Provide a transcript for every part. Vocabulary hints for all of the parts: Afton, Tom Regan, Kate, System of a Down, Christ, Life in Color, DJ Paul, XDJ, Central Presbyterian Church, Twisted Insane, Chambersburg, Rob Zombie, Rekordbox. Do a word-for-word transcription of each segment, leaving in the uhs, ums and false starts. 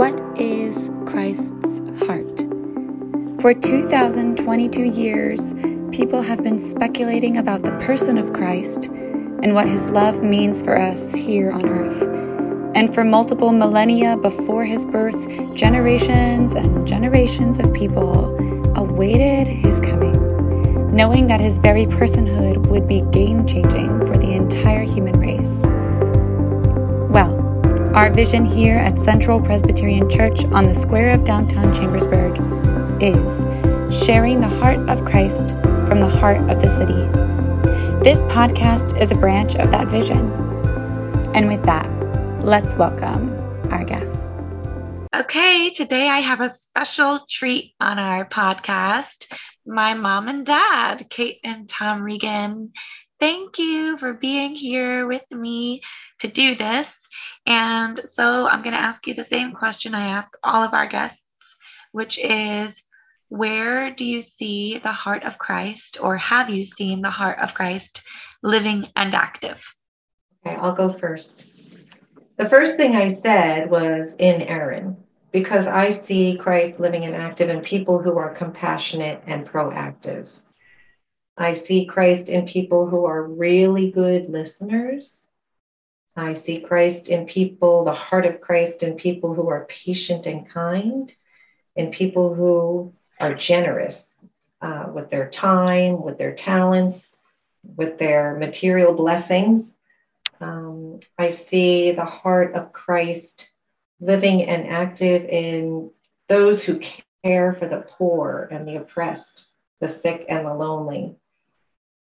What is Christ's heart? For two thousand twenty-two years, people have been speculating about the person of Christ and what his love means for us here on earth. And for multiple millennia before his birth, generations and generations of people awaited his coming, knowing that his very personhood would be game-changing for the entire human race. Well, our vision here at Central Presbyterian Church on the square of downtown Chambersburg is sharing the heart of Christ from the heart of the city. This podcast is a branch of that vision. And with that, let's welcome our guests. Okay, today I have a special treat on our podcast. My mom and dad, Kate and Tom Regan, thank you for being here with me to do this. And so I'm going to ask you the same question I ask all of our guests, which is, where do you see the heart of Christ, or have you seen the heart of Christ living and active? Okay, I'll go first. The first thing I said was in Aaron, because I see Christ living and active in people who are compassionate and proactive. I see Christ in people who are really good listeners. I see Christ in people, the heart of Christ in people who are patient and kind, in people who are generous uh, with their time, with their talents, with their material blessings. Um, I see the heart of Christ living and active in those who care for the poor and the oppressed, the sick and the lonely.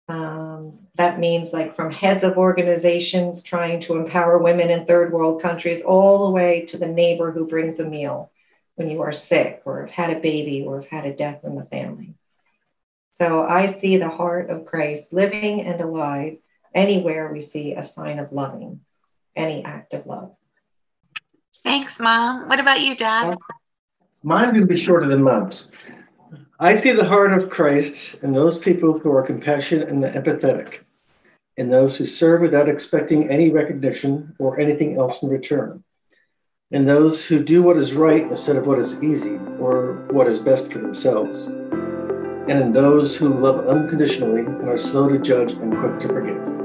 Um, that means like from heads of organizations trying to empower women in third world countries, all the way to the neighbor who brings a meal when you are sick or have had a baby or have had a death in the family. So I see the heart of Christ living and alive anywhere we see a sign of loving, any act of love. Thanks, Mom. What about you, Dad? Mine's going to be shorter than Mom's. I see the heart of Christ in those people who are compassionate and empathetic, in those who serve without expecting any recognition or anything else in return, in those who do what is right instead of what is easy or what is best for themselves, and in those who love unconditionally and are slow to judge and quick to forgive.